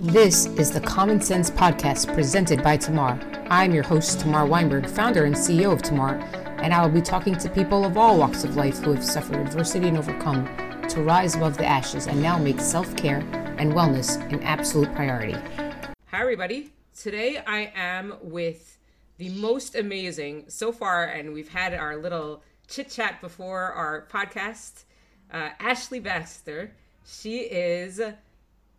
This is the Common Sense Podcast presented by Tamar. I'm your host, Tamar Weinberg, founder and CEO of Tamar, and I will be talking to people of all walks of life who have suffered adversity and overcome to rise above the ashes and now make self-care and wellness an absolute priority. Hi, everybody. Today I am with the most amazing so far, and we've had our little chit-chat before our podcast, Ashley Baxter. She is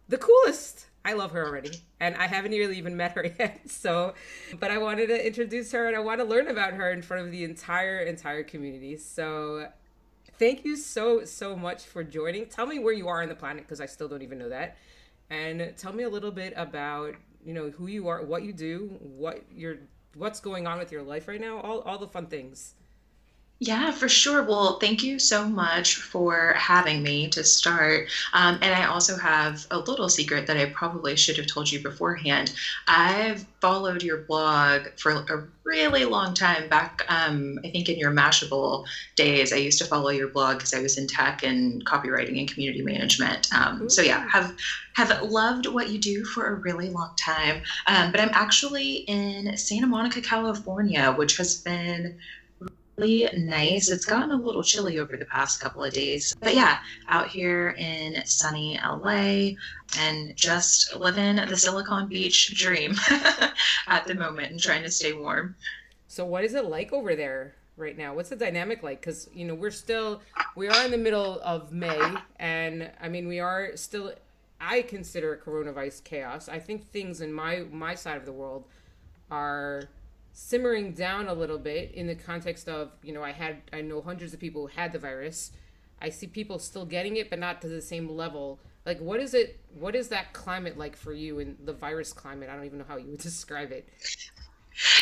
the coolest. I love her already, and I haven't really even met her yet. But I wanted to introduce her, and I want to learn about her in front of the entire community. So thank you so much for joining. Tell me where you are on the planet, because I still don't even know that. And tell me a little bit about, you know, who you are, what you do, what's going on with your life right now, all the fun things. Yeah, for sure. Well, thank you so much for having me to start. And I also have a little secret that I probably should have told you beforehand. I've followed your blog for a really long time back. I think in your Mashable days, I used to follow your blog because I was in tech and copywriting and community management. So yeah, have loved what you do for a really long time. But I'm actually in Santa Monica, California, which has been really nice. It's gotten a little chilly over the past couple of days, but yeah, out here in sunny LA and just living the Silicon Beach dream at the moment and trying to stay warm. So what is it like over there right now? What's the dynamic like? Because, you know, we are in the middle of May, and I mean, we are still, I consider coronavirus chaos. I think things in my side of the world are simmering down a little bit in the context of, you know, I know hundreds of people who had the virus. I see people still getting it, but not to the same level. Like, what is that climate like for you, in the virus climate? I don't even know how you would describe it.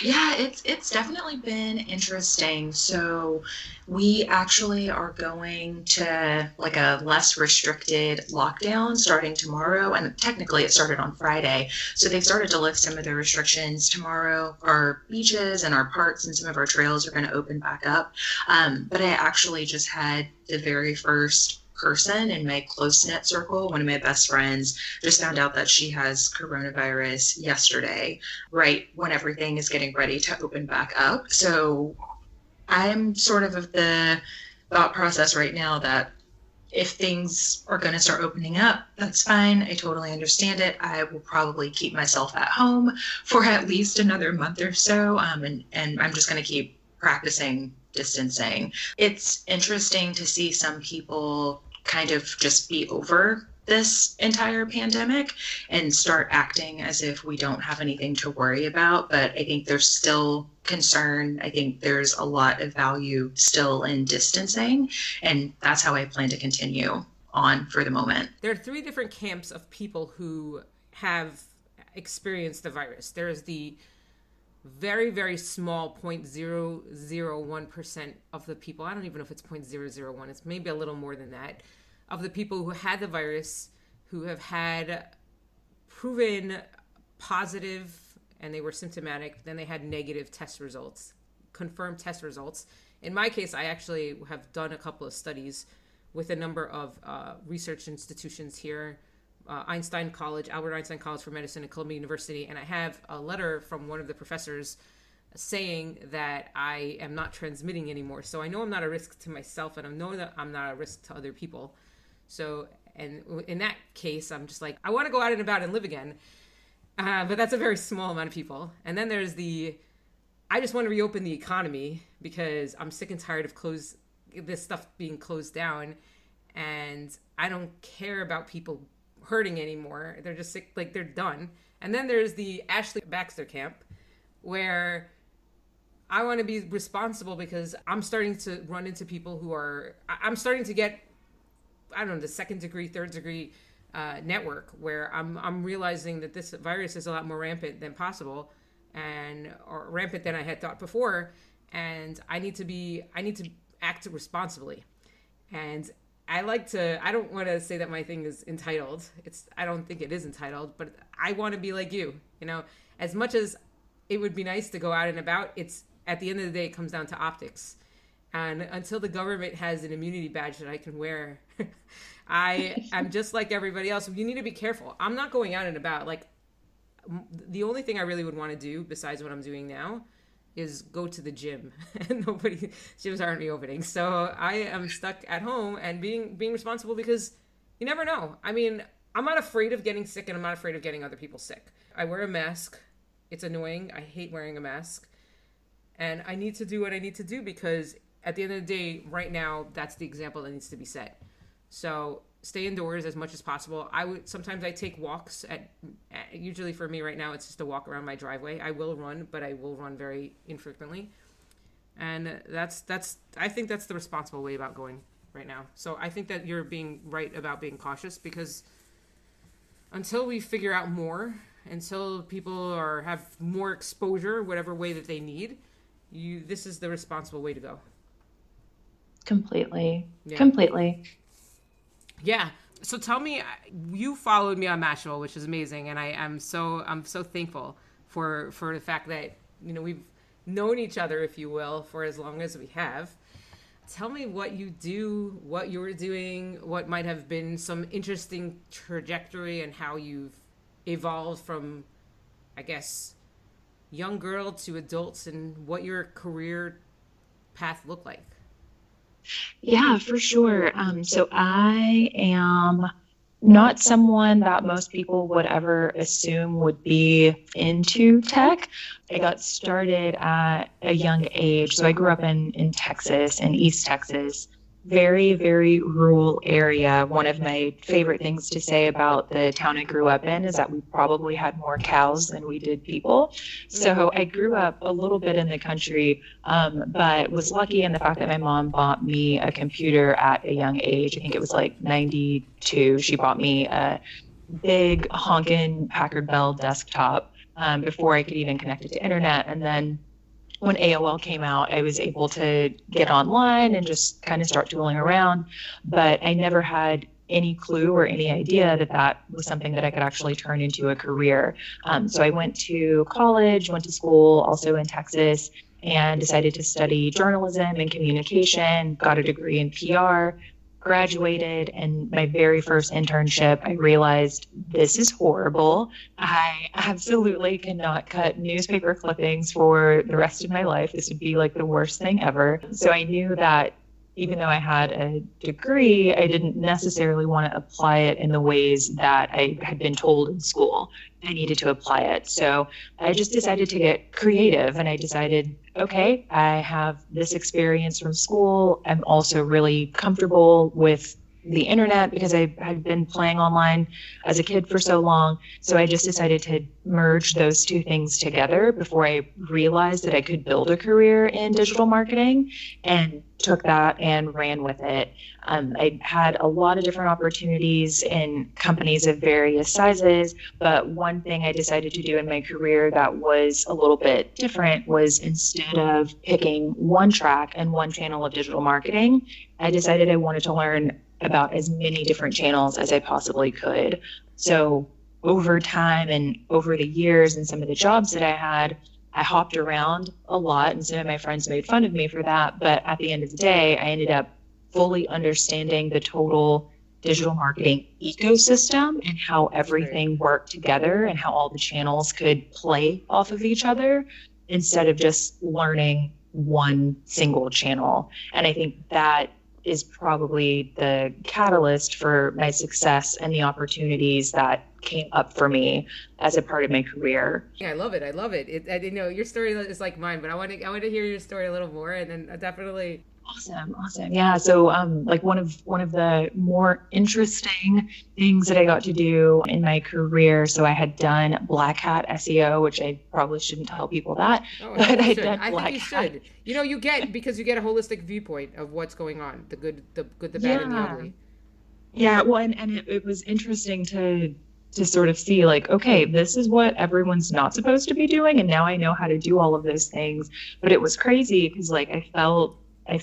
Yeah, it's definitely been interesting. So we actually are going to like a less restricted lockdown starting tomorrow. And technically it started on Friday. So they've started to lift some of the restrictions tomorrow. Our beaches and our parks and some of our trails are going to open back up. But I actually just had the very first person in my close knit circle, one of my best friends, just found out that she has coronavirus yesterday, right when everything is getting ready to open back up. So I'm sort of the thought process right now that if things are going to start opening up, that's fine. I totally understand it. I will probably keep myself at home for at least another month or so. And I'm just going to keep practicing distancing. It's interesting to see some people kind of just be over this entire pandemic and start acting as if we don't have anything to worry about. But I think there's still concern. I think there's a lot of value still in distancing, and that's how I plan to continue on for the moment. There are three different camps of people who have experienced the virus. There's the very, very small 0.001% of the people. I don't even know if it's 0.001. It's maybe a little more than that, of the people who had the virus, who have had proven positive and they were symptomatic. Then they had negative test results, confirmed test results. In my case, I actually have done a couple of studies with a number of research institutions here. Albert Einstein College for Medicine at Columbia University. And I have a letter from one of the professors saying that I am not transmitting anymore. So I know I'm not a risk to myself, and I know that I'm not a risk to other people. So, and in that case, I'm just like, I want to go out and about and live again. But that's a very small amount of people. And then there's I just want to reopen the economy because I'm sick and tired of this stuff being closed down. And I don't care about people hurting anymore. They're just sick, like they're done. And then there's the Ashley Baxter camp, where I want to be responsible because I'm starting to run into people who are, I'm starting to get, I don't know, the second degree, third degree network, where I'm realizing that this virus is a lot more rampant than possible, or rampant than I had thought before. And I need to act responsibly. And I don't want to say that my thing is entitled. I don't think it is entitled, but I want to be like you know, as much as it would be nice to go out and about, it's at the end of the day, it comes down to optics. And until the government has an immunity badge that I can wear, I am just like everybody else. You need to be careful. I'm not going out and about. Like, the only thing I really would want to do besides what I'm doing now is go to the gym, and gyms aren't reopening. So I am stuck at home and being responsible, because you never know. I mean, I'm not afraid of getting sick, and I'm not afraid of getting other people sick. I wear a mask. It's annoying. I hate wearing a mask, and I need to do what I need to do, because at the end of the day, right now, that's the example that needs to be set. So stay indoors as much as possible. Sometimes I take walks usually for me right now, it's just a walk around my driveway. I will run, but I will run very infrequently. And I think that's the responsible way about going right now. So I think that you're being right about being cautious, because until we figure out more, until people have more exposure, whatever way that they need, this is the responsible way to go. Completely. Yeah. Completely. Yeah. So tell me, you followed me on Mashable, which is amazing, and I'm so thankful for the fact that, you know, we've known each other, if you will, for as long as we have. Tell me what you do, what you were doing, what might have been some interesting trajectory, and how you've evolved from, I guess, young girl to adults, and what your career path looked like. Yeah, for sure. So I am not someone that most people would ever assume would be into tech. I got started at a young age. So I grew up in Texas, in East Texas, very, very rural area. One of my favorite things to say about the town I grew up in is that we probably had more cows than we did people. So I grew up a little bit in the country, but was lucky in the fact that my mom bought me a computer at a young age. I think it was like 92. She bought me a big honkin' Packard Bell desktop before I could even connect it to internet. And then when AOL came out, I was able to get online and just kind of start tooling around, but I never had any clue or any idea that that was something that I could actually turn into a career. So I went to college, went to school also in Texas, and decided to study journalism and communication, got a degree in PR, graduated, and my very first internship, I realized this is horrible. I absolutely cannot cut newspaper clippings for the rest of my life. This would be like the worst thing ever. So I knew that even though I had a degree, I didn't necessarily want to apply it in the ways that I had been told in school I needed to apply it. So I just decided to get creative, and I decided, okay, I have this experience from school. I'm also really comfortable with the internet because I had been playing online as a kid for so long. So I just decided to merge those two things together before I realized that I could build a career in digital marketing, and took that and ran with it. I had a lot of different opportunities in companies of various sizes, but one thing I decided to do in my career that was a little bit different was, instead of picking one track and one channel of digital marketing, I decided I wanted to learn about as many different channels as I possibly could. So over time and over the years and some of the jobs that I had, I hopped around a lot, and some of my friends made fun of me for that. But at the end of the day, I ended up fully understanding the total digital marketing ecosystem and how everything worked together and how all the channels could play off of each other, instead of just learning one single channel. And I think that is probably the catalyst for my success and the opportunities that came up for me as a part of my career. Yeah, I love it. I love it. I didn't know your story is like mine, but I want to hear your story a little more, and then definitely. Awesome. Yeah. So, like one of the more interesting things that I got to do in my career. So I had done black hat SEO, which I probably shouldn't tell people that. Oh, but I did. I think you should. You know, because you get a holistic viewpoint of what's going on, the good, the bad, and the ugly. Yeah. Well, and it was interesting to sort of see, like, okay, this is what everyone's not supposed to be doing, and now I know how to do all of those things. But it was crazy because, like, I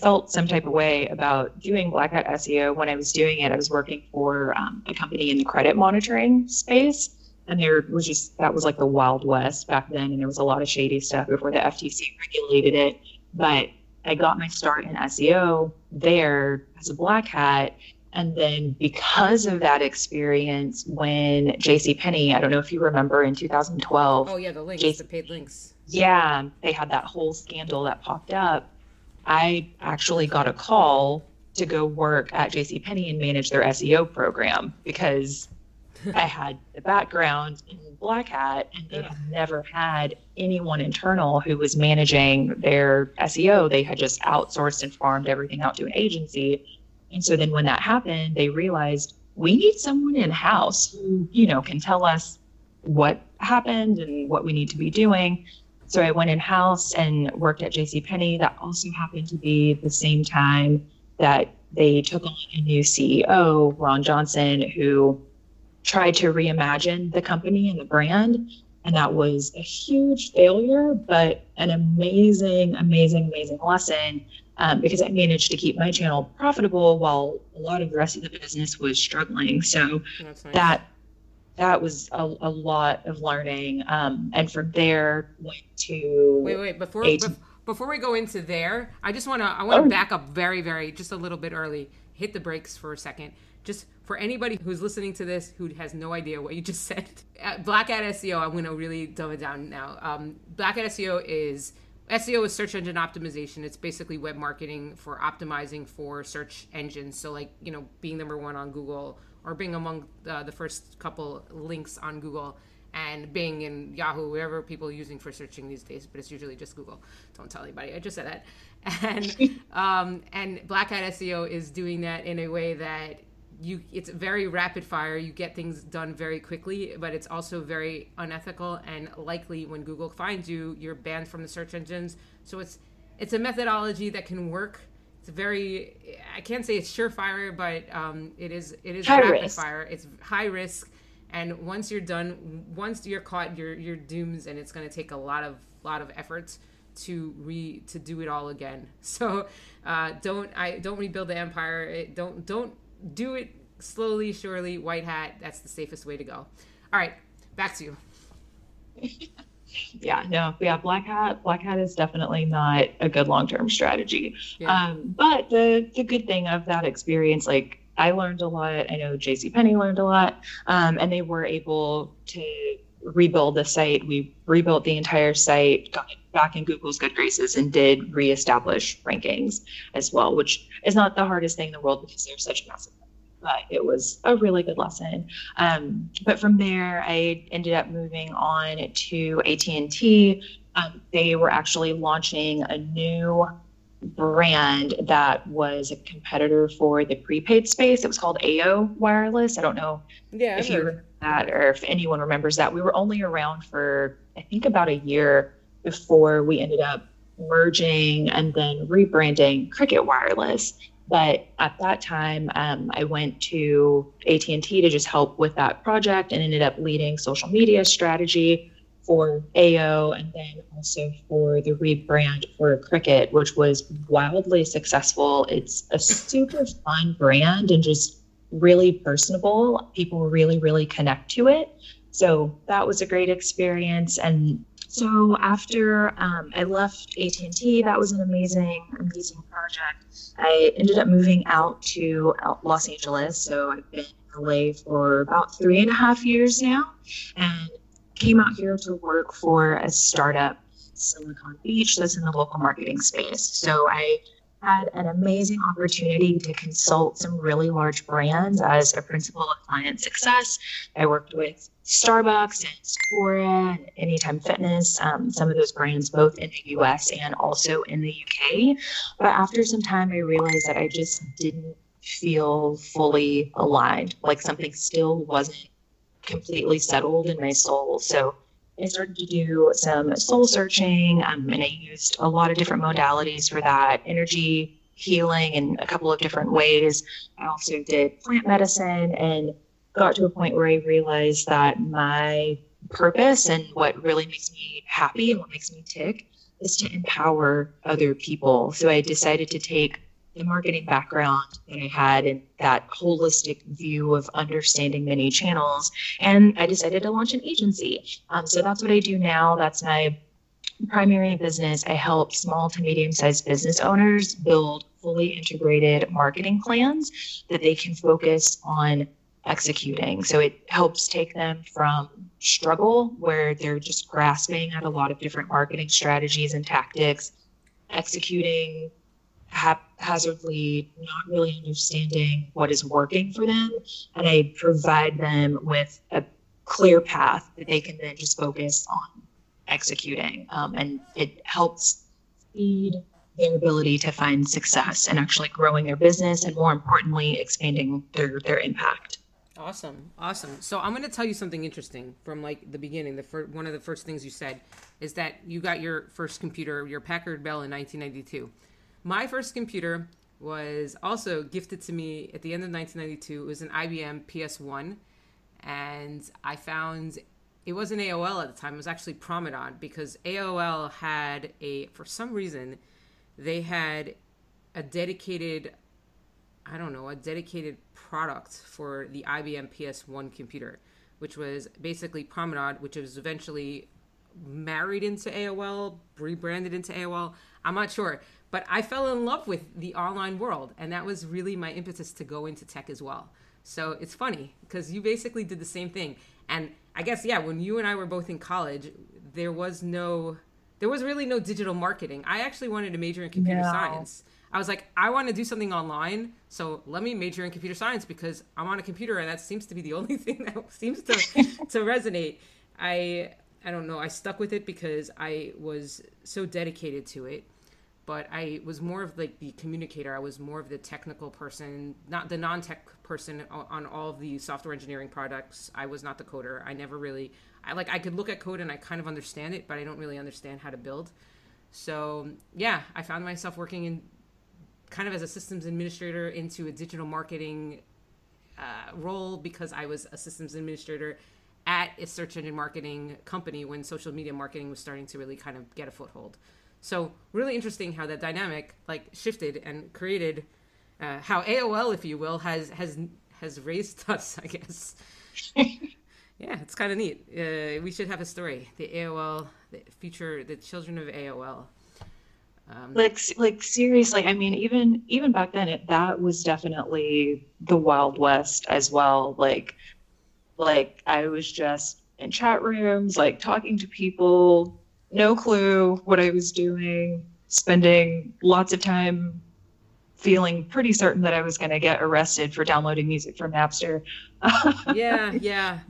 felt some type of way about doing black hat SEO. When I was doing it, I was working for a company in the credit monitoring space, and that was like the Wild West back then, and there was a lot of shady stuff before the FTC regulated it. But I got my start in SEO there as a black hat, And then because of that experience, when JCPenney, I don't know if you remember in 2012. Oh, yeah, the links, the paid links. Yeah, they had that whole scandal that popped up. I actually got a call to go work at JCPenney and manage their SEO program because I had the background in Black Hat, and they had never had anyone internal who was managing their SEO. They had just outsourced and farmed everything out to an agency. And so then when that happened, they realized we need someone in-house who, you know, can tell us what happened and what we need to be doing. So I went in-house and worked at JCPenney. That also happened to be the same time that they took on a new CEO, Ron Johnson, who tried to reimagine the company and the brand. And that was a huge failure, but an amazing, amazing, amazing lesson. Because I managed to keep my channel profitable while a lot of the rest of the business was struggling. So nice. That was a lot of learning. And from there went to before we go into there, I just want to back up very, very just a little bit early, hit the brakes for a second. Just for anybody who's listening to this who has no idea what you just said, Black Hat SEO. I'm going to really dumb it down now. Black Hat SEO is. SEO is search engine optimization. It's basically web marketing for optimizing for search engines. So like, you know, being number one on Google or being among the first couple links on Google and Bing and Yahoo, whatever people are using for searching these days, but it's usually just Google. Don't tell anybody, I just said that. And Black Hat SEO is doing that in a way that it's very rapid fire. You get things done very quickly, but it's also very unethical, and likely when Google finds you, you're banned from the search engines. So it's a methodology that can work. It's very, I can't say it's surefire, but it is rapid fire. It's high risk, and once you're done, once you're caught, you're doomed, and it's going to take a lot of effort to do it all again. So don't rebuild the empire. Don't do it slowly, surely, white hat. That's the safest way to go. All right, back to you. Black hat is definitely not a good long-term strategy. But the good thing of that experience, like I learned a lot. I know JCPenney learned a lot, and they were able to rebuild the site. We rebuilt the entire site, got it back in Google's good graces, and did reestablish rankings as well, which is not the hardest thing in the world because they're such massive. But it was a really good lesson. But from there, I ended up moving on to AT&T. They were actually launching a new brand that was a competitor for the prepaid space. It was called AO Wireless. I don't know if you remember that or if anyone remembers that. We were only around for, I think, about a year before we ended up merging and then rebranding Cricket Wireless. But at that time, I went to AT&T to just help with that project and ended up leading social media strategy for AO and then also for the rebrand for Cricket, which was wildly successful. It's a super fun brand and just really personable. People really, really connect to it. So that was a great experience. And so after I left AT&T, that was an amazing, amazing project. I ended up moving out to Los Angeles. So I've been in LA for about 3.5 years now and came out here to work for a startup, Silicon Beach, that's in the local marketing space. So I had an amazing opportunity to consult some really large brands as a principal of client success. I worked with Starbucks and Sephora and Anytime Fitness, some of those brands both in the US and also in the UK. But after some time, I realized that I just didn't feel fully aligned, like something still wasn't completely settled in my soul. So I started to do some soul searching, and I used a lot of different modalities for that, energy healing in a couple of different ways. I also did plant medicine and got to a point where I realized that my purpose and what really makes me happy and what makes me tick is to empower other people. So I decided to take the marketing background that I had and that holistic view of understanding many channels, and I decided to launch an agency. So that's what I do now. That's my primary business. I help small to medium-sized business owners build fully integrated marketing plans that they can focus on executing. So it helps take them from struggle, where they're just grasping at a lot of different marketing strategies and tactics, executing haphazardly, not really understanding what is working for them. And I provide them with a clear path that they can then just focus on executing. And it helps feed their ability to find success and actually growing their business, and more importantly, expanding their impact. Awesome. Awesome. So I'm going to tell you something interesting from like the beginning. One of the first things you said is that you got your first computer, your Packard Bell, in 1992. My first computer was also gifted to me at the end of 1992. It was an IBM PS1. And I found it wasn't AOL at the time. It was actually Promedon, because AOL had for some reason, they had a dedicated, product for the IBM PS1 computer, which was basically Promenade, which was eventually married into AOL, rebranded into AOL. I'm not sure, but I fell in love with the online world, and that was really my impetus to go into tech as well. So it's funny because you basically did the same thing. And I guess, yeah, when you and I were both in college, there was really no digital marketing. I actually wanted to major in computer science. I was like, I want to do something online, so let me major in computer science because I'm on a computer, and that seems to be the only thing that seems to to resonate. I don't know. I stuck with it because I was so dedicated to it, but I was more of like the communicator. I was more of the technical person, not the non-tech person on all of the software engineering products. I was not the coder. I never really... I could look at code and I kind of understand it, but I don't really understand how to build. So yeah, I found myself working in kind of as a systems administrator into a digital marketing role, because I was a systems administrator at a search engine marketing company when social media marketing was starting to really kind of get a foothold. So really interesting how that dynamic like shifted and created how AOL, if you will, has raised us, I guess. Yeah, it's kind of neat. We should have a story. The AOL, the future, the children of AOL. Like seriously, I mean, even back then, that was definitely the Wild West as well. Like I was just in chat rooms, like talking to people, no clue what I was doing, spending lots of time feeling pretty certain that I was going to get arrested for downloading music from Napster. Yeah.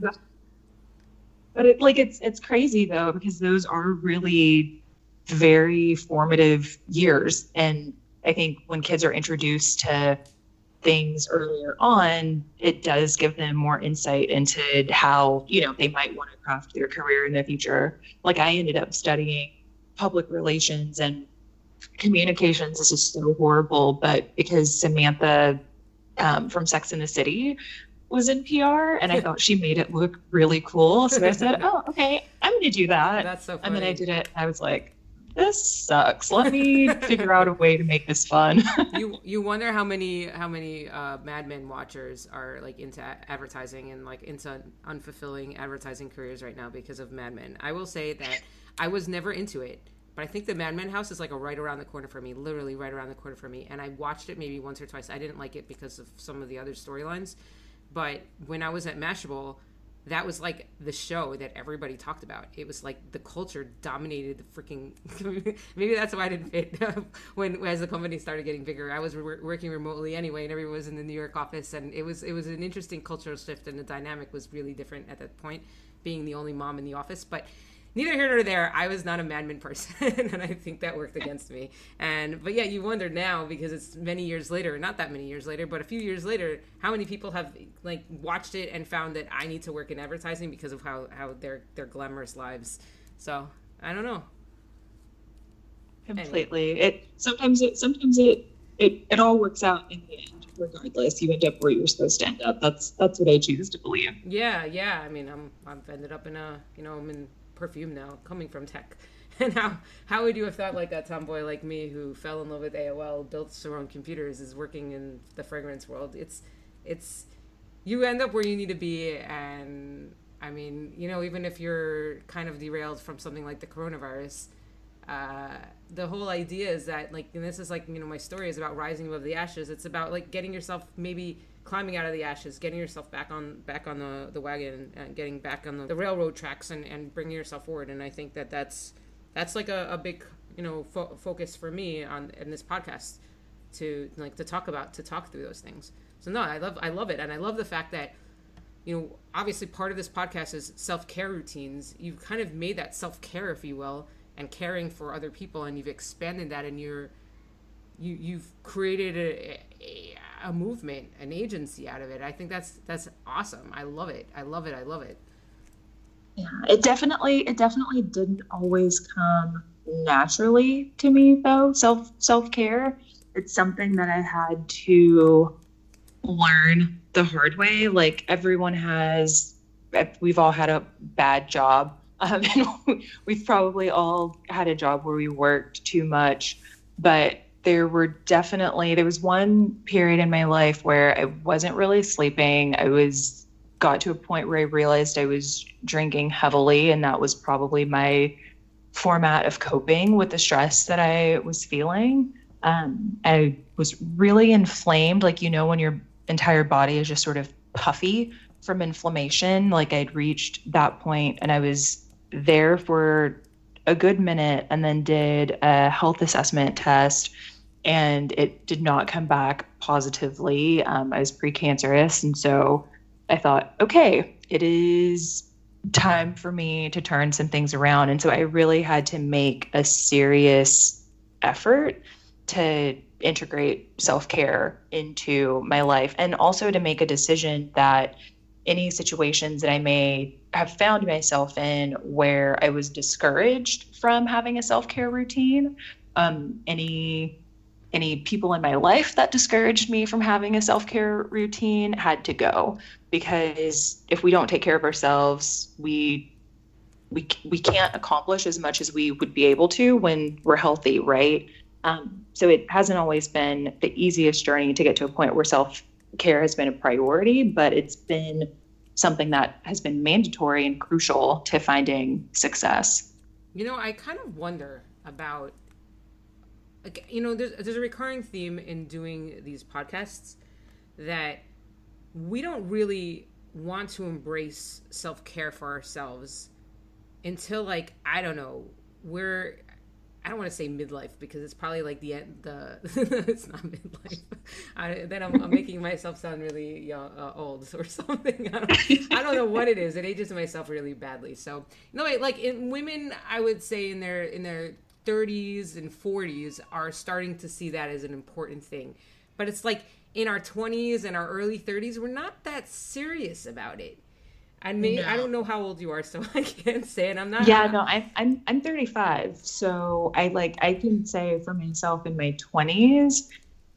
But it's crazy though, because those are really very formative years. And I think when kids are introduced to things earlier on, it does give them more insight into how, they might want to craft their career in the future. Like I ended up studying public relations and communications. This is so horrible, but because Samantha from Sex and the City was in PR, and I thought she made it look really cool. So I said, oh, okay, I'm going to do that. That's so funny. And then I did it. I was like, this sucks. Let me figure out a way to make this fun. You wonder how many Mad Men watchers are like into advertising and like into unfulfilling advertising careers right now because of Mad Men. I will say that I was never into it, but I think the Mad Men house is like right around the corner for me, literally right around the corner for me. And I watched it maybe once or twice. I didn't like it because of some of the other storylines. But when I was at Mashable, that was like the show that everybody talked about. It was like the culture dominated the freaking... Maybe that's why I didn't fit when as the company started getting bigger. I was working remotely anyway, and everyone was in the New York office. And it was an interesting cultural shift, and the dynamic was really different at that point, being the only mom in the office. But neither here nor there, I was not a Mad Men person, and I think that worked against me. But yeah, you wonder now, because it's many years later, not that many years later, but a few years later, how many people have like watched it and found that I need to work in advertising because of how their glamorous lives. So I don't know. Completely. Anyway. It all works out in the end. Regardless, you end up where you're supposed to end up. That's what I choose to believe. Yeah. I mean, I've ended up in I'm in perfume now, coming from tech. And how would you have thought, like, a tomboy like me who fell in love with AOL, built her own computers, is working in the fragrance world? It's you end up where you need to be. And I mean, even if you're kind of derailed from something like the coronavirus, the whole idea is that, like, and this is like, you know, my story is about rising above the ashes. It's about like getting yourself, maybe climbing out of the ashes, getting yourself back on the wagon, and getting back on the railroad tracks, and bringing yourself forward. And I think that that's like a big, you know, focus for me on in this podcast, to talk through those things. So no, I love it. And I love the fact that, you know, obviously part of this podcast is self-care routines. You've kind of made that self-care, if you will, and caring for other people, and you've expanded that, and you've created a movement, an agency out of it. I think that's awesome. I love it. Yeah, it definitely didn't always come naturally to me though. Self-care, it's something that I had to learn the hard way. Like we've all had a bad job. And we've probably all had a job where we worked too much, but there was one period in my life where I wasn't really sleeping. Got to a point where I realized I was drinking heavily, and that was probably my format of coping with the stress that I was feeling. I was really inflamed. Like, you know, when your entire body is just sort of puffy from inflammation, like I'd reached that point, and I was there for a good minute, and then did a health assessment test, and it did not come back positively. I was precancerous. And so I thought, okay, it is time for me to turn some things around. And so I really had to make a serious effort to integrate self-care into my life, and also to make a decision that any situations that I may have found myself in where I was discouraged from having a self-care routine, any people in my life that discouraged me from having a self-care routine had to go, because if we don't take care of ourselves, we can't accomplish as much as we would be able to when we're healthy, right? So it hasn't always been the easiest journey to get to a point where self-care has been a priority, but it's been something that has been mandatory and crucial to finding success. You know, I kind of wonder about, like, you know, there's a recurring theme in doing these podcasts that we don't really want to embrace self-care for ourselves until, like, I don't know, I don't want to say midlife, because it's probably like the end. It's not midlife. I'm making myself sound really young, old or something. I don't know what it is. It ages myself really badly. So no way. Like in women, I would say in their 30s and 40s are starting to see that as an important thing. But it's like in our 20s and our early 30s, we're not that serious about it. I mean, no. I don't know how old you are, so I can't say it. I'm not. Yeah, no, I'm 35, so I can say for myself in my 20s,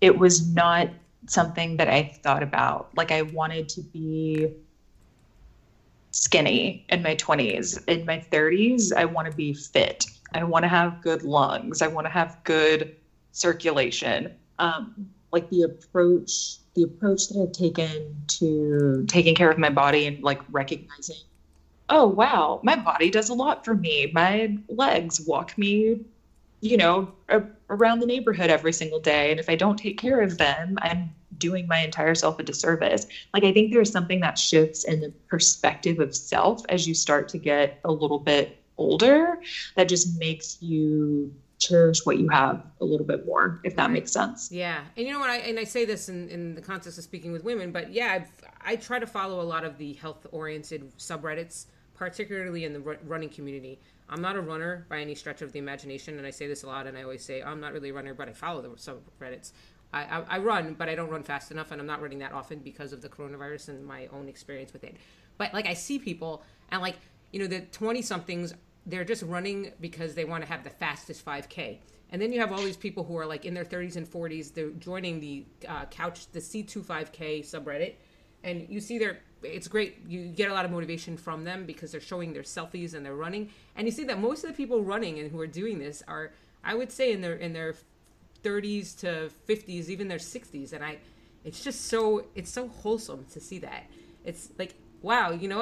it was not something that I thought about. Like, I wanted to be skinny in my 20s. In my 30s, I want to be fit. I want to have good lungs. I want to have good circulation. Like the approach that I've taken to taking care of my body, and like recognizing, oh, wow, my body does a lot for me. My legs walk me, you know, around the neighborhood every single day. And if I don't take care of them, I'm doing my entire self a disservice. Like, I think there's something that shifts in the perspective of self as you start to get a little bit older that just makes you cherish what you have a little bit more, if that makes sense. Yeah. And you know what, I say this in the context of speaking with women, but yeah, I try to follow a lot of the health oriented subreddits, particularly in the running community. I'm not a runner by any stretch of the imagination. And I say this a lot, and I always say, I'm not really a runner, but I follow the subreddits. I run, but I don't run fast enough, and I'm not running that often because of the coronavirus and my own experience with it. But like, I see people, and like, you know, the 20 somethings, they're just running because they want to have the fastest 5K. And then you have all these people who are like in their 30s and 40s, they're joining the C2 5K subreddit. And you see it's great. You get a lot of motivation from them because they're showing their selfies and they're running. And you see that most of the people running and who are doing this are, I would say, in their 30s to 50s, even their 60s. And it's so wholesome to see that. It's like, wow, you know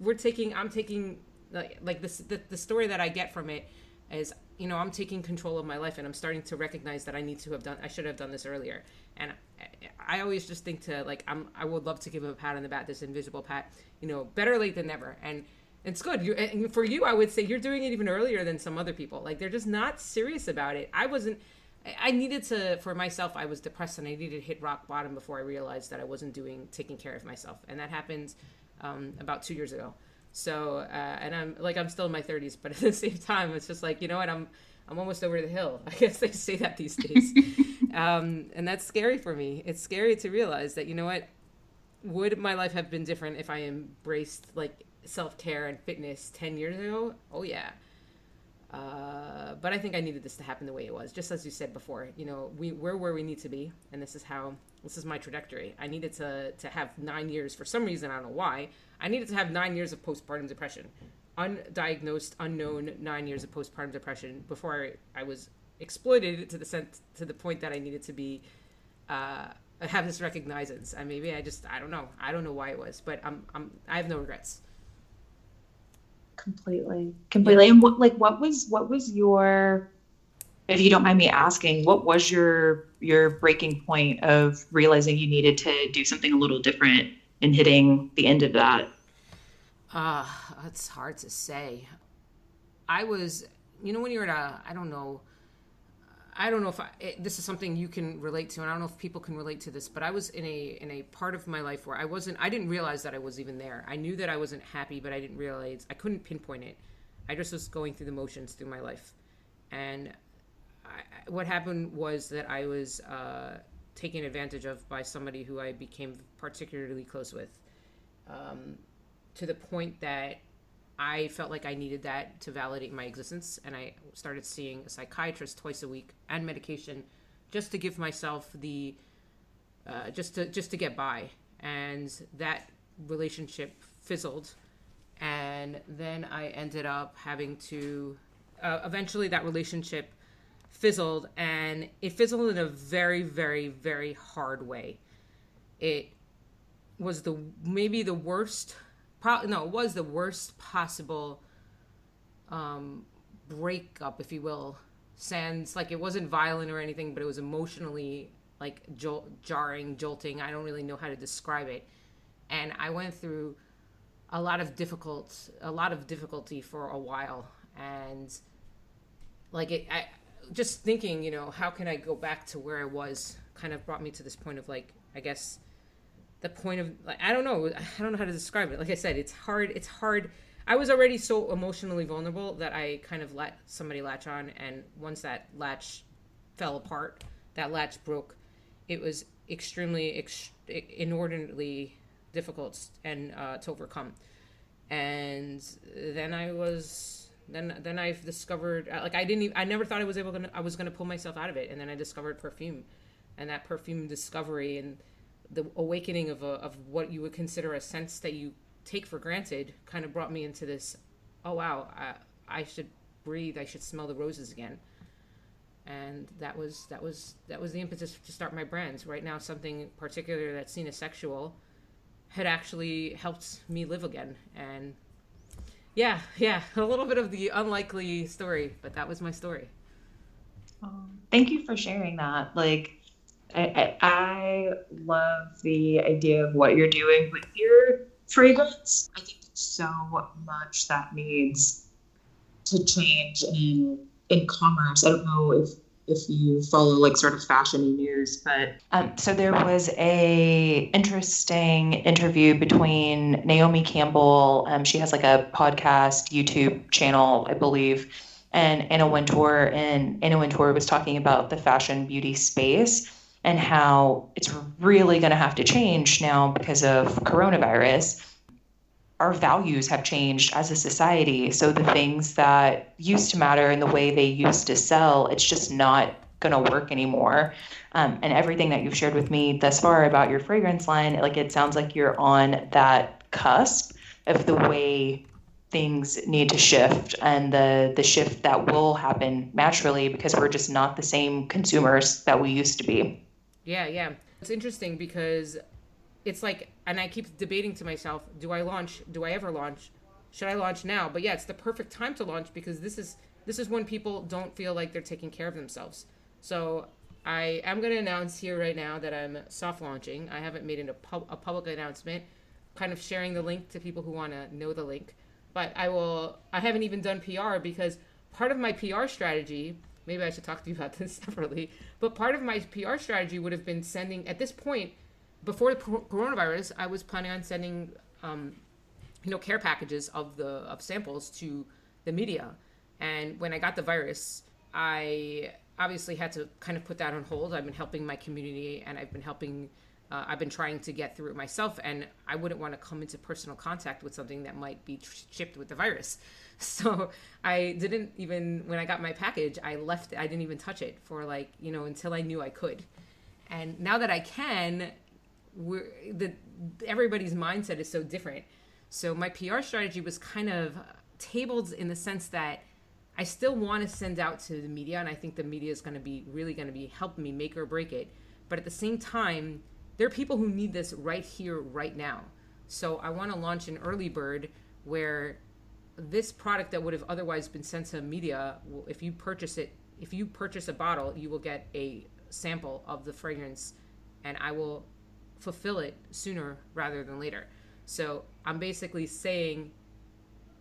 what? I'm taking, like the story that I get from it is, you know, I'm taking control of my life and I'm starting to recognize that I should have done this earlier. And I always just think to like, I would love to give him a pat on the back, this invisible pat, you know, better late than never. And it's good. And for you, I would say you're doing it even earlier than some other people. Like they're just not serious about it. I needed to, for myself, I was depressed and I needed to hit rock bottom before I realized that I wasn't taking care of myself. And that happened about 2 years ago. So, and I'm still in my 30s, but at the same time, it's just like, you know what, I'm almost over the hill. I guess they say that these days. And that's scary for me. It's scary to realize that, you know what, would my life have been different if I embraced like self-care and fitness 10 years ago? Oh yeah. But I think I needed this to happen the way it was, just as you said before, you know, we're where we need to be. And this is my trajectory. I needed to have 9 years for some reason. I don't know why I needed to have 9 years of postpartum depression, undiagnosed, unknown 9 years of postpartum depression before I was exploited to the point that I needed to be, have this recognizance. And maybe I don't know. I don't know why it was, but I have no regrets. Completely. Yeah. And what was your, if you don't mind me asking, what was your breaking point of realizing you needed to do something a little different and hitting the end of that? It's hard to say. I was, you know, when you're at this is something you can relate to, and I don't know if people can relate to this, but I was in a part of my life where I didn't realize that I was even there. I knew that I wasn't happy, but I didn't realize, I couldn't pinpoint it. I just was going through the motions through my life. And what happened was that I was taken advantage of by somebody who I became particularly close with, to the point that I felt like I needed that to validate my existence, and I started seeing a psychiatrist twice a week and medication just to give myself the just to get by. And that relationship fizzled, and then I ended up having to eventually that relationship fizzled, and it fizzled in a very, very, very hard way. It was it was the worst possible breakup, if you will. Sans, like, it wasn't violent or anything, but it was emotionally, like, jarring, jolting. I don't really know how to describe it. And I went through a lot of difficulty for a while. And, like, I just thinking, you know, how can I go back to where I was kind of brought me to this point of, like, I guess... the point of, like, I don't know how to describe it. Like I said, it's hard. I was already so emotionally vulnerable that I kind of let somebody latch on, and once that latch fell apart, that latch broke, it was extremely, inordinately difficult and to overcome. And then I've discovered, like, I never thought I was gonna pull myself out of it, and then I discovered perfume, and that perfume discovery and the awakening of what you would consider a sense that you take for granted kind of brought me into this, oh wow, I should breathe, I should smell the roses again. And that was the impetus to start my brands. Right now, something particular that's seen as sexual had actually helped me live again. And yeah, a little bit of the unlikely story, but that was my story. Thank you for sharing that. Like, I love the idea of what you're doing with your fragrance. I think there's so much that needs to change in commerce. I don't know if you follow, like, sort of fashion news, but so there was a interesting interview between Naomi Campbell. She has, like, a podcast, YouTube channel, I believe, and Anna Wintour was talking about the fashion beauty space and how it's really going to have to change now because of coronavirus. Our values have changed as a society. So the things that used to matter and the way they used to sell, it's just not going to work anymore. And everything that you've shared with me thus far about your fragrance line, like, it sounds like you're on that cusp of the way things need to shift, and the shift that will happen naturally because we're just not the same consumers that we used to be. Yeah. It's interesting because it's like, and I keep debating to myself, do I launch? Do I ever launch? Should I launch now? But yeah, it's the perfect time to launch because this is This is when people don't feel like they're taking care of themselves. So I am going to announce here right now that I'm soft launching. I haven't made it a public announcement, kind of sharing the link to people who want to know the link. But I haven't even done PR, because part of my PR strategy, maybe I should talk to you about this separately, but part of my PR strategy would have been sending, at this point, before the coronavirus, I was planning on sending, care packages of samples to the media. And when I got the virus, I obviously had to kind of put that on hold. I've been helping my community, and I've been trying to get through it myself, and I wouldn't want to come into personal contact with something that might be shipped with the virus. So I didn't even, when I got my package, I left it. I didn't even touch it for until I knew I could. And now that I can, everybody's mindset is so different. So my PR strategy was kind of tabled, in the sense that I still want to send out to the media, and I think the media is really going to be helping me make or break it. But at the same time, there are people who need this right here, right now. So I want to launch an early bird where this product that would have otherwise been sent to media, if you purchase a bottle, you will get a sample of the fragrance, and I will fulfill it sooner rather than later. So I'm basically saying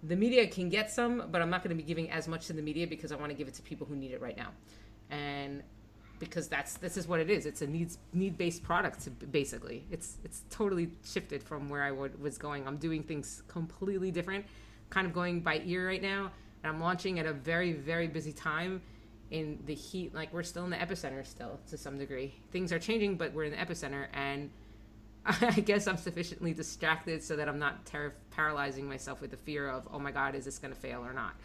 the media can get some, but I'm not going to be giving as much to the media, because I want to give it to people who need it right now. And because this is what it is. It's a need-based product, basically. It's totally shifted from where I was going. I'm doing things completely different, kind of going by ear right now. And I'm launching at a very, very busy time in the heat. Like, we're still in the epicenter still, to some degree. Things are changing, but we're in the epicenter. And I guess I'm sufficiently distracted so that I'm not paralyzing myself with the fear of, oh my God, is this going to fail or not?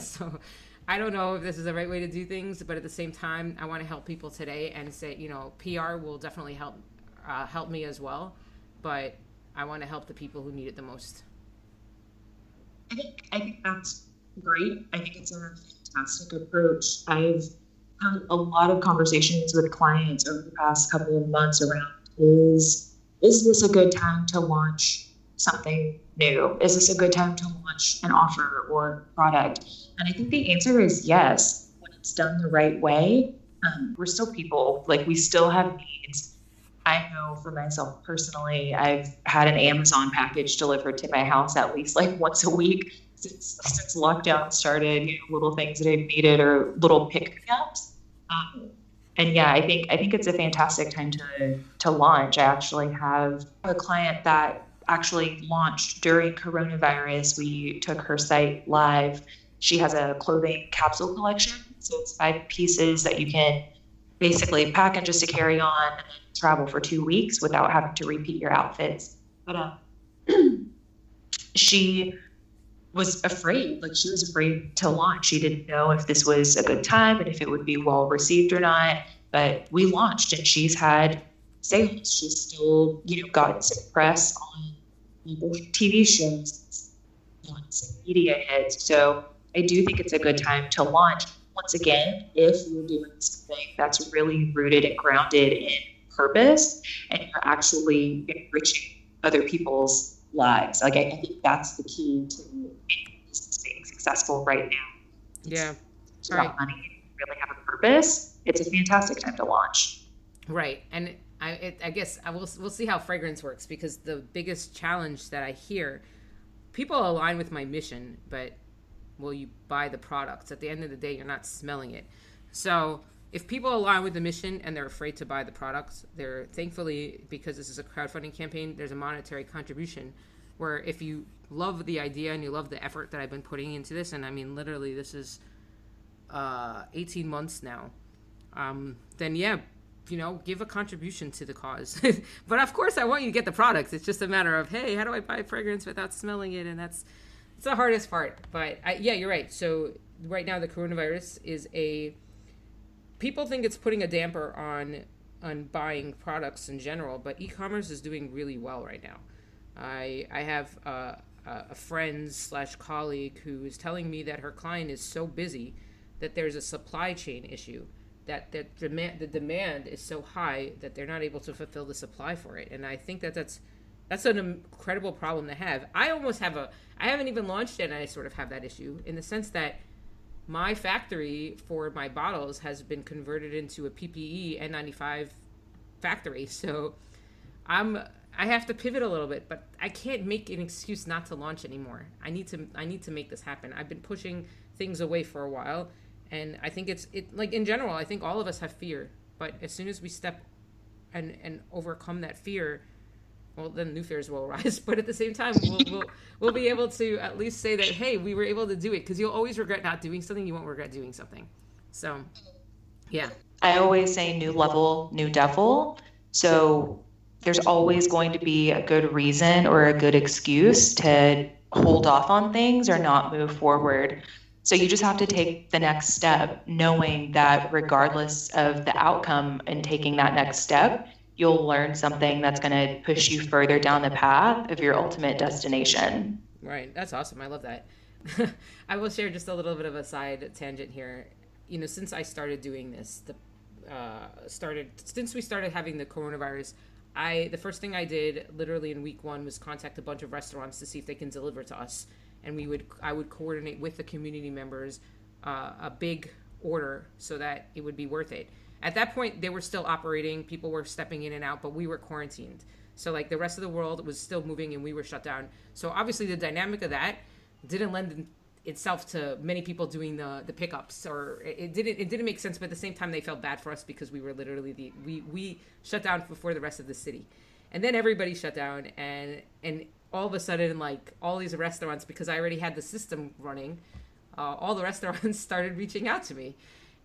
So I don't know if this is the right way to do things, but at the same time, I want to help people today and say, PR will definitely help me as well, but I want to help the people who need it the most. I think that's great. I think it's a fantastic approach. I've had a lot of conversations with clients over the past couple of months around, is this a good time to launch something new? Is this a good time to launch an offer or product? And I think the answer is yes, when it's done the right way. We're still people, we still have needs. I know for myself personally, I've had an Amazon package delivered to my house at least once a week since lockdown started, little things that I've needed or little pickups. And yeah, I think it's a fantastic time to launch. I actually have a client that actually launched during coronavirus. We took her site live. She has a clothing capsule collection. So it's 5 pieces that you can basically pack and just to carry on and travel for 2 weeks without having to repeat your outfits. But she was afraid. She was afraid to launch. She didn't know if this was a good time and if it would be well received or not. But we launched, and she's had sales. She's still, gotten some press on TV shows, on some media hits. So I do think it's a good time to launch. Once again, if you're doing something that's really rooted and grounded in purpose, and you're actually enriching other people's lives. I think that's the key to being successful right now. Yeah. It's about money. You really have a purpose. It's a fantastic time to launch. Right. And we'll see how fragrance works, because the biggest challenge that I hear, people align with my mission, but will you buy the products? At the end of the day, you're not smelling it. So if people align with the mission and they're afraid to buy the products, thankfully, because this is a crowdfunding campaign, there's a monetary contribution where if you love the idea and you love the effort that I've been putting into this, and I mean, literally this is 18 months now, then yeah, give a contribution to the cause. But of course I want you to get the products. It's just a matter of, hey, how do I buy fragrance without smelling it? And it's the hardest part, but yeah, you're right. So right now the coronavirus is people think it's putting a damper on buying products in general, but e-commerce is doing really well right now. I have a friend/colleague who is telling me that her client is so busy that there's a supply chain issue, that the demand is so high that they're not able to fulfill the supply for it. And I think that's an incredible problem to have. I haven't even launched it, and I sort of have that issue in the sense that my factory for my bottles has been converted into a PPE N95 factory. So I have to pivot a little bit, but I can't make an excuse not to launch anymore. I need to make this happen. I've been pushing things away for a while, and I think it's like in general, I think all of us have fear, but as soon as we step and overcome that fear, well, then new fears will arise. But at the same time, we'll be able to at least say that, hey, we were able to do it, because you'll always regret not doing something. You won't regret doing something. So, yeah. I always say new level, new devil. So there's always going to be a good reason or a good excuse to hold off on things or not move forward. So you just have to take the next step, knowing that regardless of the outcome and taking that next step, you'll learn something that's going to push you further down the path of your ultimate destination. Right. That's awesome. I love that. I will share just a little bit of a side tangent here. You know, since I started doing this, since we started having the coronavirus, the first thing I did literally in week one was contact a bunch of restaurants to see if they can deliver to us. And I would coordinate with the community members a big order so that it would be worth it. At that point, they were still operating. People were stepping in and out, but we were quarantined. So like the rest of the world was still moving and we were shut down. So obviously the dynamic of that didn't lend itself to many people doing the pickups, or it didn't make sense. But at the same time, they felt bad for us because we were literally we shut down before the rest of the city. And then everybody shut down, and all of a sudden, like all these restaurants, because I already had the system running, all the restaurants started reaching out to me.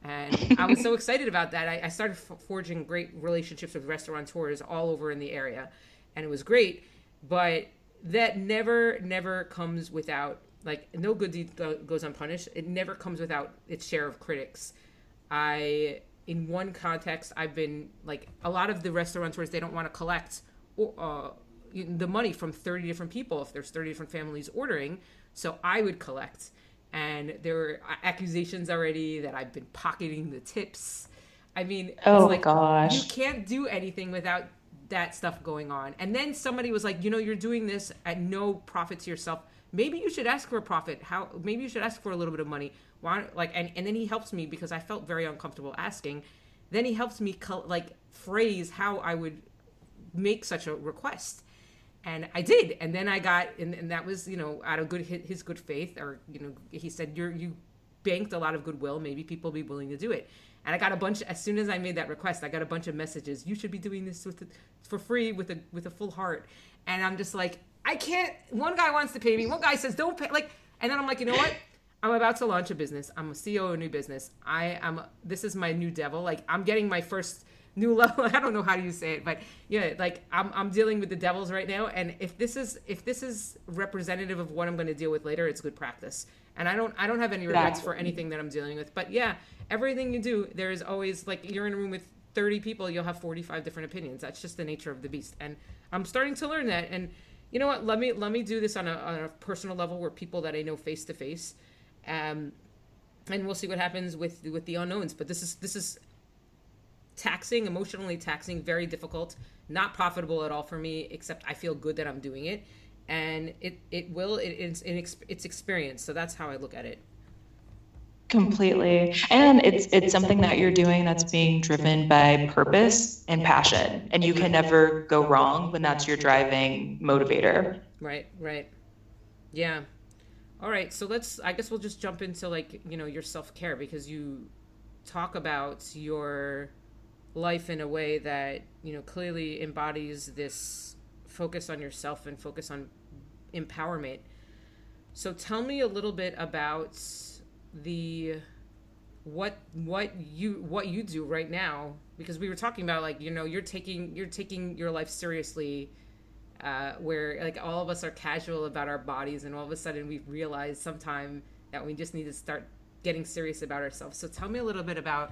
And I was so excited about that. I started forging great relationships with restaurateurs all over in the area. And it was great. But that never comes without, like, no good deed goes unpunished. It never comes without its share of critics. In one context, I've been, like, a lot of the restaurateurs, they don't want to collect the money from 30 different people if there's 30 different families ordering. So I would collect. And there were accusations already that I've been pocketing the tips. I mean, oh, it's like, gosh. You can't do anything without that stuff going on. And then somebody was like, you know, you're doing this at no profit to yourself. Maybe you should ask for a profit. Maybe you should ask for a little bit of money. Why? Like, and then he helps me because I felt very uncomfortable asking. Then he helps me phrase how I would make such a request. And I did, and then I got, and that was, you know, out of his good faith, or, you know, he said, you banked a lot of goodwill, maybe people will be willing to do it. And I got as soon as I made that request, I got a bunch of messages, you should be doing this for free with a full heart. And I'm just like, I can't, one guy wants to pay me, one guy says don't pay, like, and then I'm like, you know what? I'm about to launch a business, I'm a CEO of a new business, this is my new devil, like, I'm getting my first new level. I don't know how you say it, but yeah, like I'm dealing with the devils right now. And if this is representative of what I'm going to deal with later, it's good practice. And I don't have any regrets for anything that I'm dealing with. But yeah, everything you do, there is always, like, you're in a room with 30 people, you'll have 45 different opinions. That's just the nature of the beast. And I'm starting to learn that. And you know what? Let me do this on a personal level where people that I know face to face, and we'll see what happens with the unknowns. But this is taxing, emotionally taxing, very difficult, not profitable at all for me, except I feel good that I'm doing it. And it's experience. So that's how I look at it. Completely. And it's something that you're doing that's being driven by purpose and passion. And you can never go wrong when that's your driving motivator. Right. Yeah. All right. So I guess we'll just jump into, like, you know, your self-care, because you talk about your life in a way that, you know, clearly embodies this focus on yourself and focus on empowerment. So tell me a little bit about what you do right now, because we were talking about, like, you know, you're taking your life seriously, where, like, all of us are casual about our bodies, and all of a sudden we've realized sometime that we just need to start getting serious about ourselves. So tell me a little bit about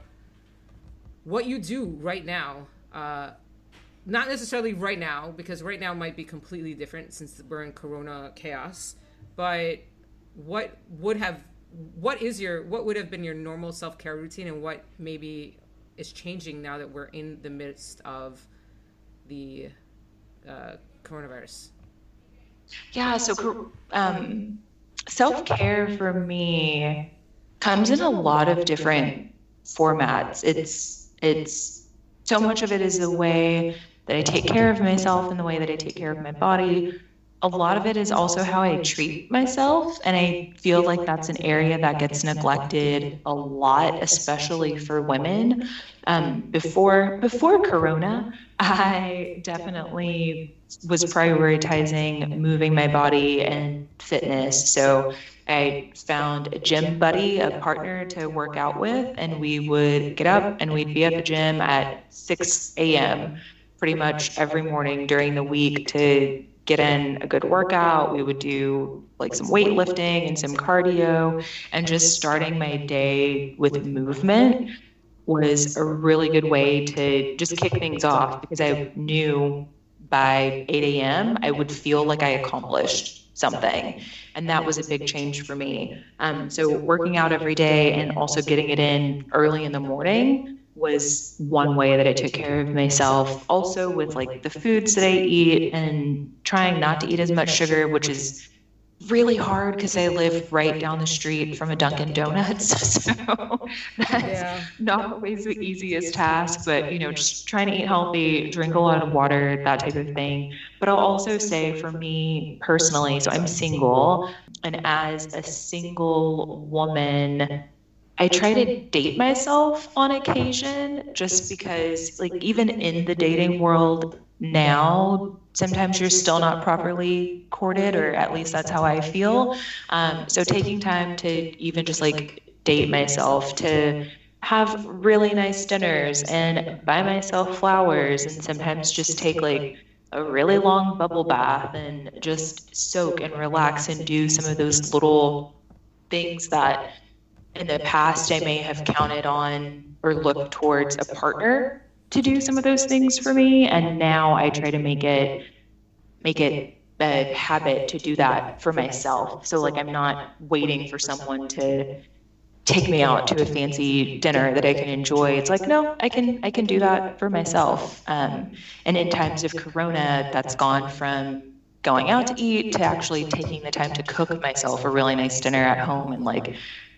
what you do right now, not necessarily right now, because right now might be completely different since we're in Corona chaos, but what would have been your normal self-care routine, and what maybe is changing now that we're in the midst of the coronavirus? Yeah. So self-care for me comes in a lot of different formats. It's so much of it is the way that I take care of myself and the way that I take care of my body. A lot of it is also how I treat myself, and I feel like that's an area that gets neglected a lot, especially for women. Before Corona, I definitely was prioritizing moving my body and fitness. So I found a gym buddy, a partner to work out with, and we would get up and we'd be at the gym at 6 a.m. pretty much every morning during the week to get in a good workout. We would do like some weightlifting and some cardio, and just starting my day with movement was a really good way to just kick things off, because I knew by 8 a.m. I would feel like I accomplished something. And that was a big change for me. So working out every day and also getting it in early in the morning was one way that I took care of myself. Also with like the foods that I eat and trying not to eat as much sugar, which is really hard because I live right down the street from a Dunkin' Donuts. So that's not always the easiest task, but you know, just trying to eat healthy, drink a lot of water, that type of thing. But I'll also say for me personally, so I'm single, and as a single woman, I try to date myself on occasion, just because like even in the dating world now, sometimes you're still not properly courted, or at least that's how I feel. So taking time to even just like date myself, to have really nice dinners and buy myself flowers, and sometimes just take like a really long bubble bath and just soak and relax and do some of those little things that in the past I may have counted on or looked towards a partner to do some of those things for me. And now I try to make it a habit to do that for myself. So like, I'm not waiting for someone to take me out to a fancy dinner that I can enjoy. It's like, no, I can do that for myself. And in times of Corona, that's gone from going out to eat to actually taking the time to cook myself a really nice dinner at home, and like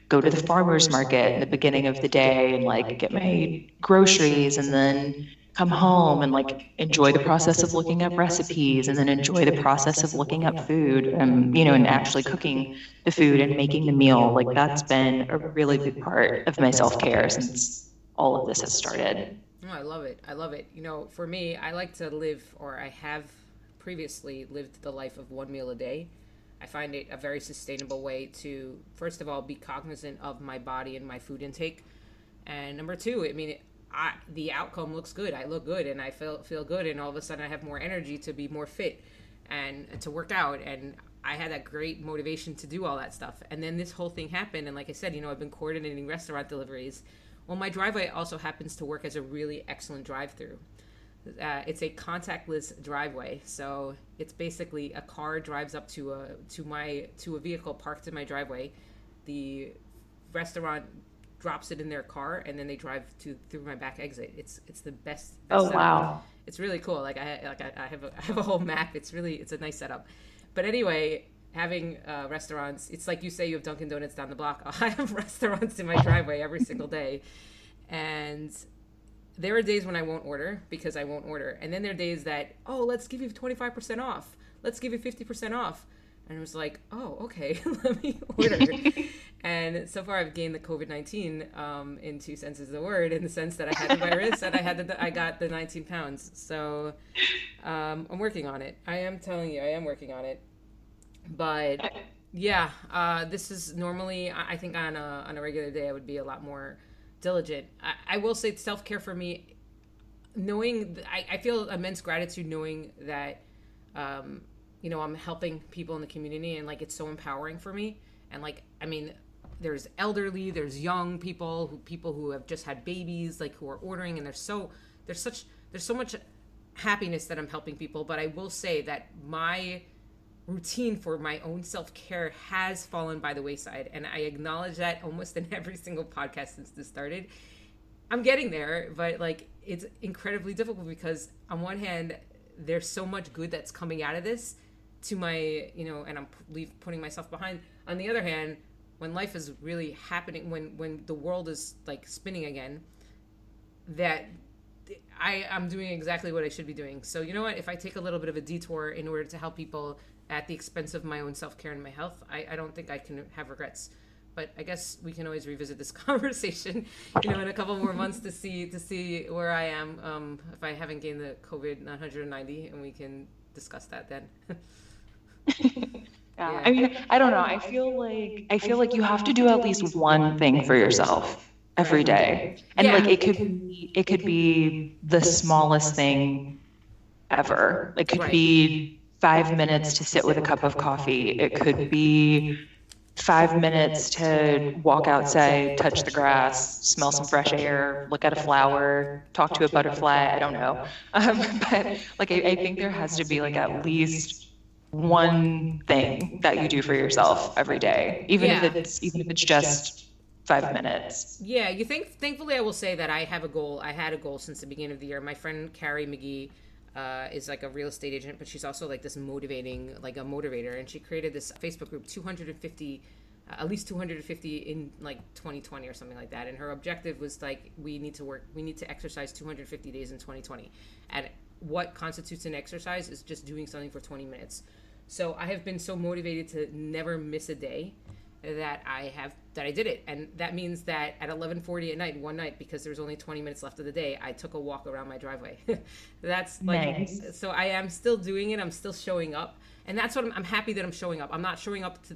go to the farmer's market in the beginning of the day and like get my groceries, and then come home and like enjoy the process of looking up recipes, and then enjoy the process of looking up food, you know, and actually cooking the food and making the meal. Like that's been a really big part of my self-care since all of this has started. Oh, I love it. I love it. You know, for me, I like to live, or I have previously lived the life of one meal a day. I find it a very sustainable way to, first of all, be cognizant of my body and my food intake. And number two, I mean, the outcome looks good. I look good and I feel good. And all of a sudden I have more energy to be more fit and to work out. And I had that great motivation to do all that stuff. And then this whole thing happened. And like I said, you know, I've been coordinating restaurant deliveries. Well, my driveway also happens to work as a really excellent drive-through. It's a contactless driveway, so it's basically a car drives up to a vehicle parked in my driveway. The restaurant drops it in their car, and then they drive through my back exit. It's the best. Oh setup. Wow! It's really cool. I have a whole map. It's a nice setup. But anyway, having restaurants, it's like you say you have Dunkin' Donuts down the block. I have restaurants in my driveway every single day, and there are days when I won't order because I won't order. And then there are days that, oh, let's give you 25% off. Let's give you 50% off. And it was like, oh, okay, let me order. And so far I've gained the COVID-19 in two senses of the word, in the sense that I had the virus and I got the 19 pounds. So I'm working on it. I am telling you, I am working on it. But yeah, this is normally, I think on a regular day I would be a lot more diligent. I will say self-care for me, knowing I feel immense gratitude knowing that you know, I'm helping people in the community, and like it's so empowering for me. And like, I mean, there's elderly, there's young people who have just had babies, like who are ordering, and there's so much happiness that I'm helping people. But I will say that my routine for my own self-care has fallen by the wayside, and I acknowledge that almost in every single podcast since this started. I'm getting there, but like it's incredibly difficult, because on one hand there's so much good that's coming out of this to my, you know, and I'm putting myself behind. On the other hand, when life is really happening, when the world is like spinning again, that I'm doing exactly what I should be doing. So you know what? If I take a little bit of a detour in order to help people at the expense of my own self-care and my health, I don't think I can have regrets. But I guess we can always revisit this conversation, you know, in a couple more months to see where I am, if I haven't gained the COVID 990, and we can discuss that then. Yeah. I mean, I don't know. I feel like you have to do at least one thing for yourself every day. And yeah. Like it could be the smallest thing ever. It could be 5 minutes to sit with a cup of coffee. It could be 5 minutes to walk outside, touch the grass, smell some fresh air, look at a flower, talk to a butterfly. I don't know. But like I think there has to be like at least one thing that you do for yourself every day, even if it's just 5 minutes. Yeah, you think. Thankfully, I will say that I have a goal. I had a goal since the beginning of the year. My friend Carrie McGee is like a real estate agent, but she's also like this motivating, like a motivator, and she created this Facebook group, 250, at least 250 in like 2020 or something like that. And her objective was like, we need to exercise 250 days in 2020. And what constitutes an exercise is just doing something for 20 minutes. So I have been so motivated to never miss a day that I did it. And that means that at 11:40 at night, one night, because there was only 20 minutes left of the day, I took a walk around my driveway. That's like, nice. So I am still doing it. I'm still showing up. And that's what I'm happy that I'm showing up. I'm not showing up to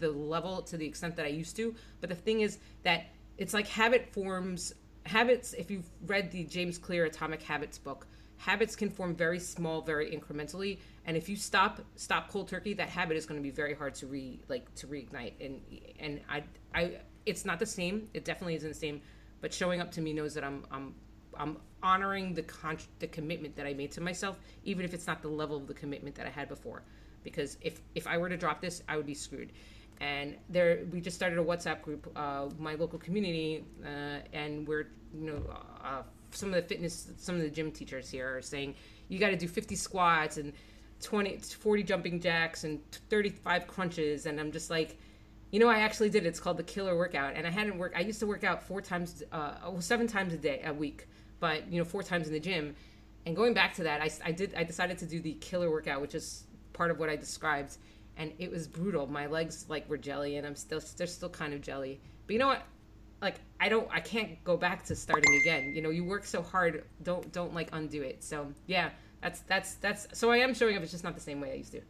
the extent that I used to. But the thing is that it's like habits. If you've read the James Clear Atomic Habits book, habits can form very small, very incrementally. And if you stop cold turkey, that habit is going to be very hard to reignite. And it's not the same. It definitely isn't the same. But showing up to me knows that I'm honoring the commitment that I made to myself, even if it's not the level of the commitment that I had before. Because if I were to drop this, I would be screwed. And we just started a WhatsApp group, my local community, and we're some of the gym teachers here are saying you got to do 50 squats and 40 jumping jacks and 35 crunches. And I'm just like, you know, I actually did it. It's called the killer workout. And I used to work out 7 times a week, but 4 times in the gym. And going back to that, I decided to do the killer workout, which is part of what I described. And it was brutal. My legs like were jelly, and they're still kind of jelly, but you know what? Like I can't go back to starting again. You work so hard, don't like undo it. So yeah, that's. So I am showing up. It's just not the same way I used to.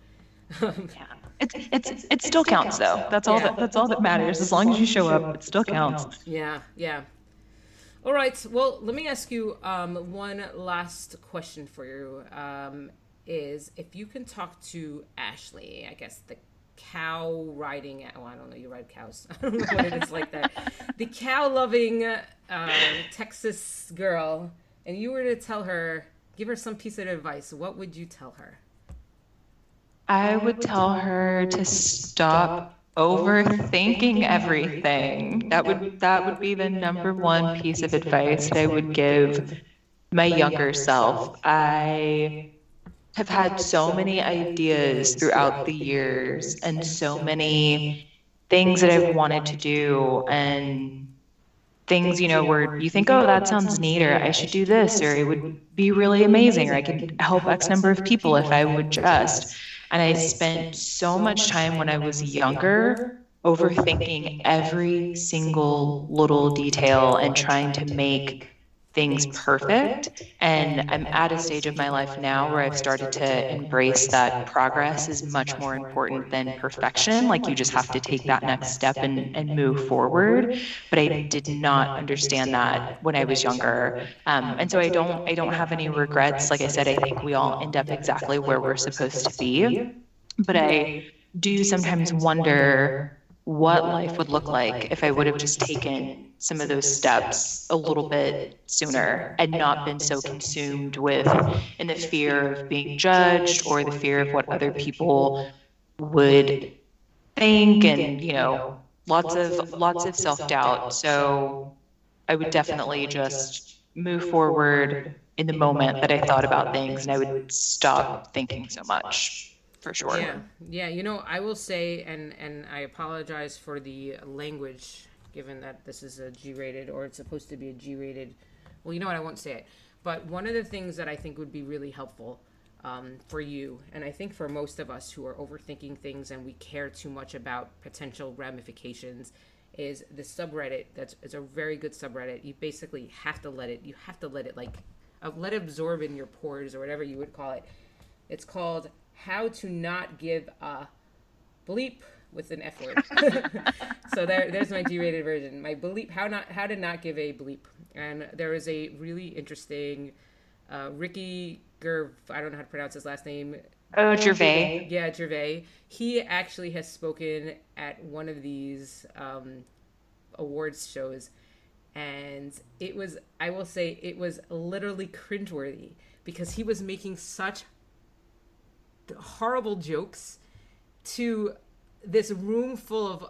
Yeah, it still counts though. That's all that matters. As long as you show up, it still counts. Yeah. All right. Well, let me ask you one last question for you. Is if you can talk to Ashley, I guess the cow riding. Oh, I don't know. You ride cows. I don't know what it is like that. The cow loving Texas girl, and you were to tell her, give her some piece of advice. What would you tell her? I would tell her to stop overthinking everything. That would be the number one piece of advice that I would give my younger self. I have had so many ideas throughout the years and so many things that I've wanted to do and things, where you think, oh, that sounds neat, or I should do this, or it would be really amazing, or I could help X number of people if I would just. And I spent so much time when I was younger overthinking every single little detail and trying to make things perfect. And I'm at a stage of my life now where I've started to embrace that progress is much more important than perfection. Like you just have to take that next step and move forward. But I did not understand that when I was younger. And so I don't have any regrets. Like I said, I think we all end up exactly where we're supposed to be. But I do sometimes wonder what life would look like if I would have just taken some of those steps a little bit sooner and not been so consumed with in the fear of being judged or the fear of what other people would think and, lots of self-doubt. So I would definitely just move forward in the moment that I thought about things, and I would stop thinking so much. for sure. Yeah. You know, I will say, and I apologize for the language, given that this is a G-rated, or it's supposed to be a G-rated. Well, you know what? I won't say it. But one of the things that I think would be really helpful for you, and I think for most of us who are overthinking things and we care too much about potential ramifications, is the subreddit. It's a very good subreddit. You basically have to let it. You have to let it let it absorb in your pores, or whatever you would call it. It's called How to Not Give a Bleep with an F word. So there's my G-rated version. My bleep. How to not give a bleep. And there is a really interesting Ricky Gervais. I don't know how to pronounce his last name. Oh, Gervais. Yeah, Gervais. He actually has spoken at one of these awards shows, and it was, I will say, it was literally cringeworthy because he was making such horrible jokes to this room full of,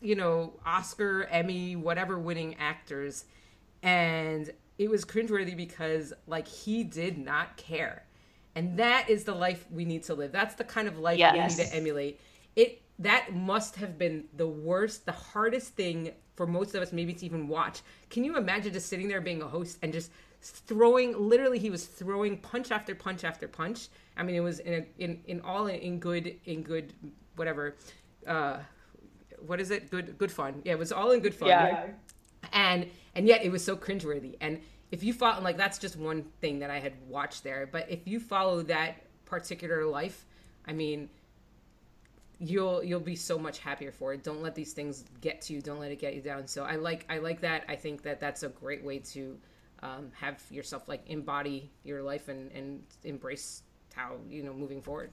you know, Oscar, Emmy, whatever winning actors. And it was cringeworthy because, like, he did not care. And that is the life we need to live. That's the kind of life we need to emulate. That must have been the worst, the hardest thing for most of us, maybe to even watch. Can you imagine just sitting there being a host and just throwing punch after punch after punch? I mean, it was good fun. Yeah, it was all in good fun. Yeah. Right? And yet it was so cringeworthy. And if you follow, like, that's just one thing that I had watched there. But if you follow that particular life, I mean, you'll be so much happier for it. Don't let these things get to you. Don't let it get you down. So I like that. I think that that's a great way to have yourself, like, embody your life and embrace how, you know, moving forward.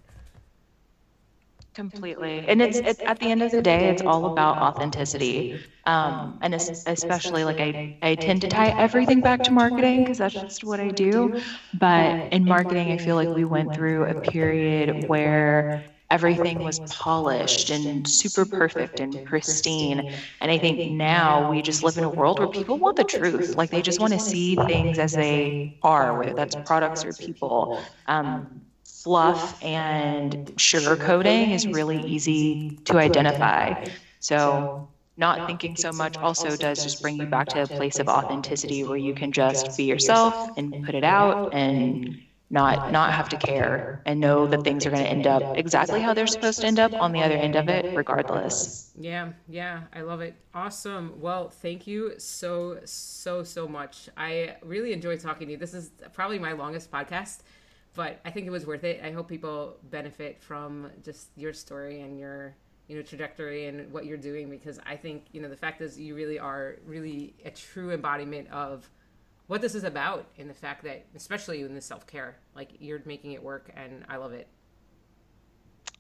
Completely. And it's at the end of the day, it's all about authenticity. And especially, like, I tend to tie everything back to marketing because that's just what I do. But in marketing, I feel like we went through a period where everything was polished and super perfect and pristine. And I think now we just live in a world where people want the truth. Like, they just want to see things as they are, whether that's products or people. Fluff and sugarcoating is really easy to identify. So not thinking so much also does just bring you back to a place of authenticity where you can just be yourself and put it out and not have to care and know that things are going to end up exactly how they're supposed to end up on the other end of it, regardless. Yeah, I love it. Awesome. Well, thank you so, so, so much. I really enjoyed talking to you. This is probably my longest podcast, but I think it was worth it. I hope people benefit from just your story and your, you know, trajectory and what you're doing, because I think, you know, the fact is you really are really a true embodiment of what this is about, and the fact that, especially in the self-care, like, you're making it work, and I love it.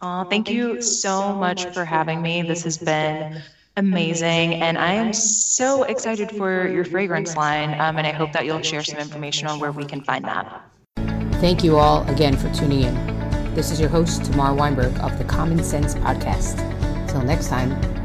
Thank you so much for having me. This has been amazing. And I am so excited for your fragrance line. And I hope that you'll share some information on where we can find that. Thank you all again for tuning in. This is your host, Tamar Weinberg of the Common Sense Podcast. Till next time.